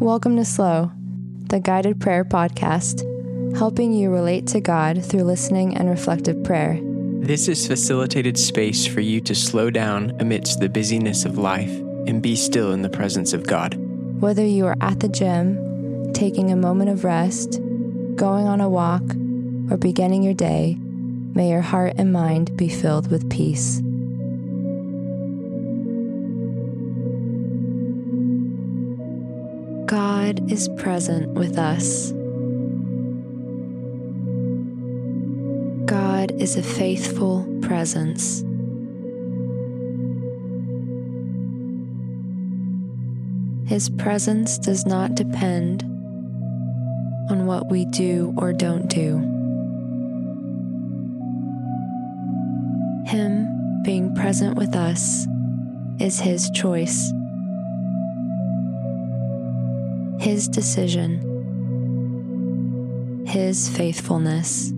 Welcome to Slow, the guided prayer podcast, helping you relate to God through listening and reflective prayer. This is facilitated space for you to slow down amidst the busyness of life and be still in the presence of God. Whether you are at the gym, taking a moment of rest, going on a walk, or beginning your day, may your heart and mind be filled with peace. God is present with us. God is a faithful presence. His presence does not depend on what we do or don't do. Him being present with us is His choice, His decision, His faithfulness.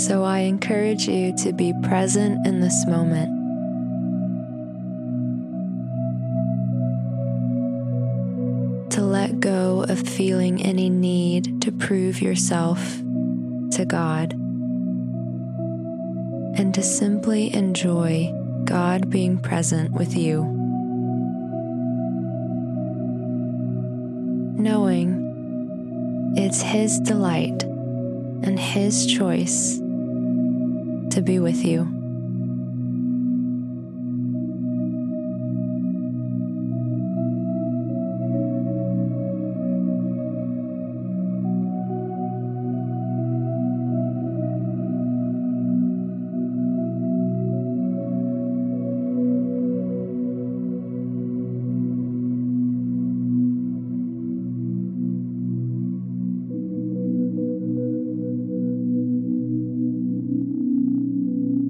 So I encourage you to be present in this moment. To let go of feeling any need to prove yourself to God. And to simply enjoy God being present with you. Knowing it's His delight and His choice to be with you.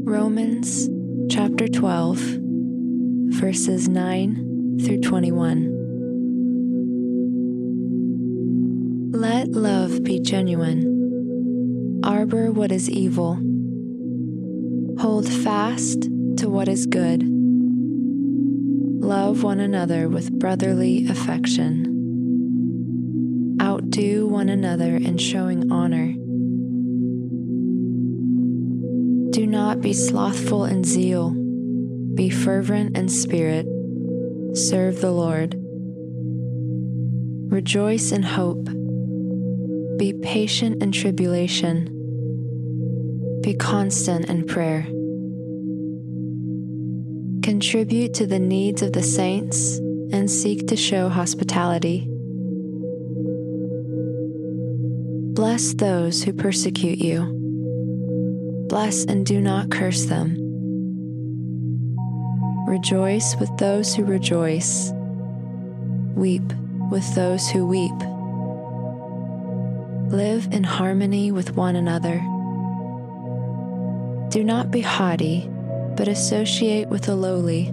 Romans chapter 12, verses 9 through 21. Let love be genuine. Arbor what is evil. Hold fast to what is good. Love one another with brotherly affection. Outdo one another in showing honor. Do not be slothful in zeal, be fervent in spirit, serve the Lord. Rejoice in hope, be patient in tribulation, be constant in prayer. Contribute to the needs of the saints and seek to show hospitality. Bless those who persecute you. Bless and do not curse them. Rejoice with those who rejoice. Weep with those who weep. Live in harmony with one another. Do not be haughty, but associate with the lowly.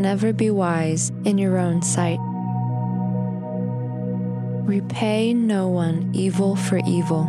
Never be wise in your own sight. Repay no one evil for evil.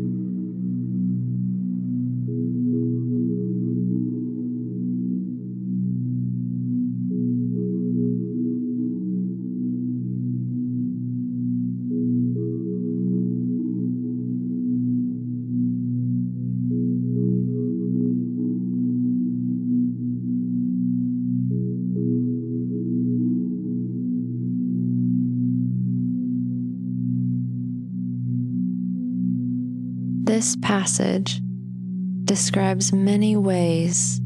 This passage describes many ways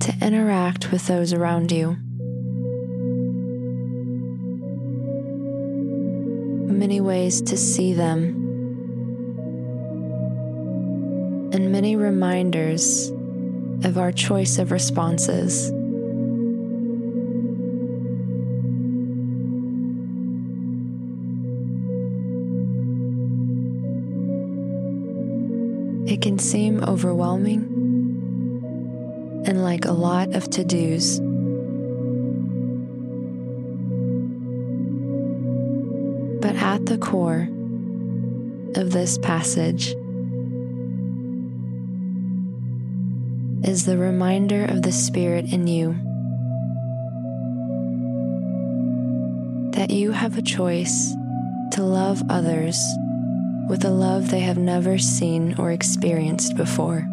to interact with those around you. Many ways to see them, and many reminders of our choice of responses. It can seem overwhelming and like a lot of to-dos. But at the core of this passage is the reminder of the Spirit in you, that you have a choice to love others with a love they have never seen or experienced before.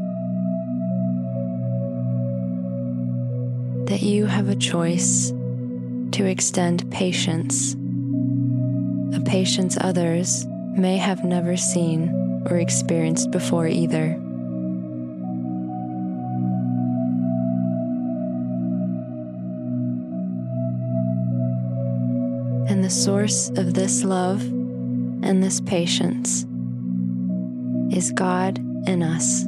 That you have a choice to extend patience, a patience others may have never seen or experienced before either. And the source of this love and this patience is God in us.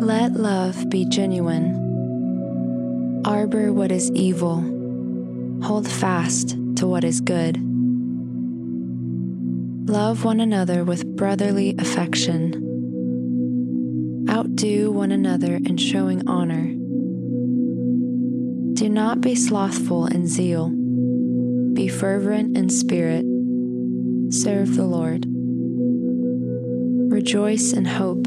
Let love be genuine. Arbor what is evil. Hold fast to what is good. Love one another with brotherly affection. Outdo one another in showing honor. Do not be slothful in zeal. Be fervent in spirit. Serve the Lord. Rejoice in hope.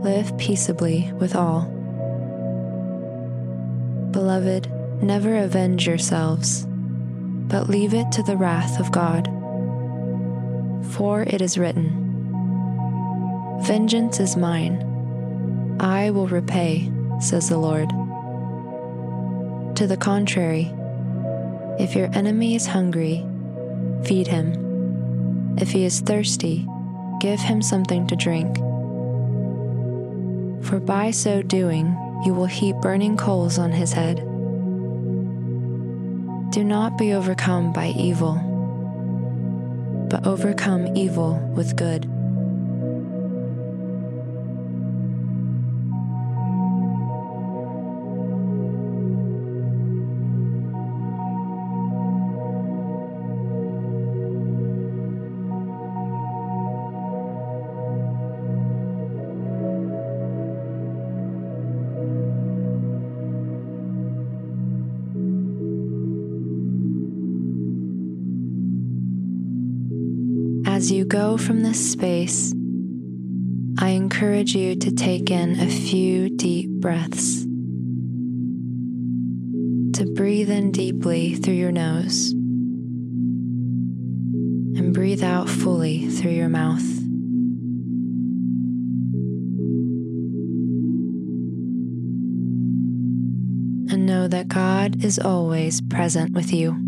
live peaceably with all. Beloved, never avenge yourselves, but leave it to the wrath of God. For it is written, "Vengeance is mine, I will repay," says the Lord. To the contrary, if your enemy is hungry, feed him. If he is thirsty, give him something to drink. For by so doing, you will heap burning coals on his head. Do not be overcome by evil, but overcome evil with good. As you go from this space, I encourage you to take in a few deep breaths, to breathe in deeply through your nose and breathe out fully through your mouth. know that God is always present with you.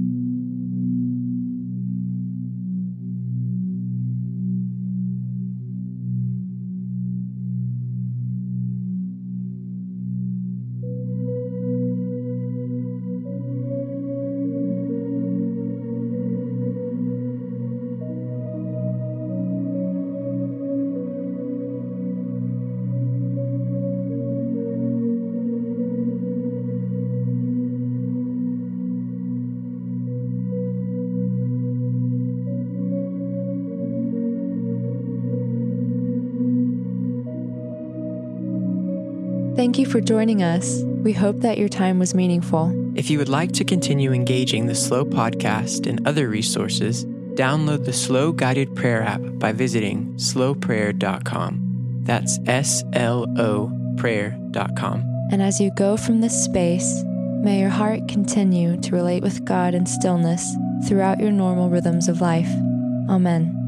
Thank you for joining us. We hope that your time was meaningful. If you would like to continue engaging the Slow Podcast and other resources, download the Slow Guided Prayer app by visiting sloprayer.com. That's sloprayer.com. And as you go from this space, may your heart continue to relate with God in stillness throughout your normal rhythms of life. Amen.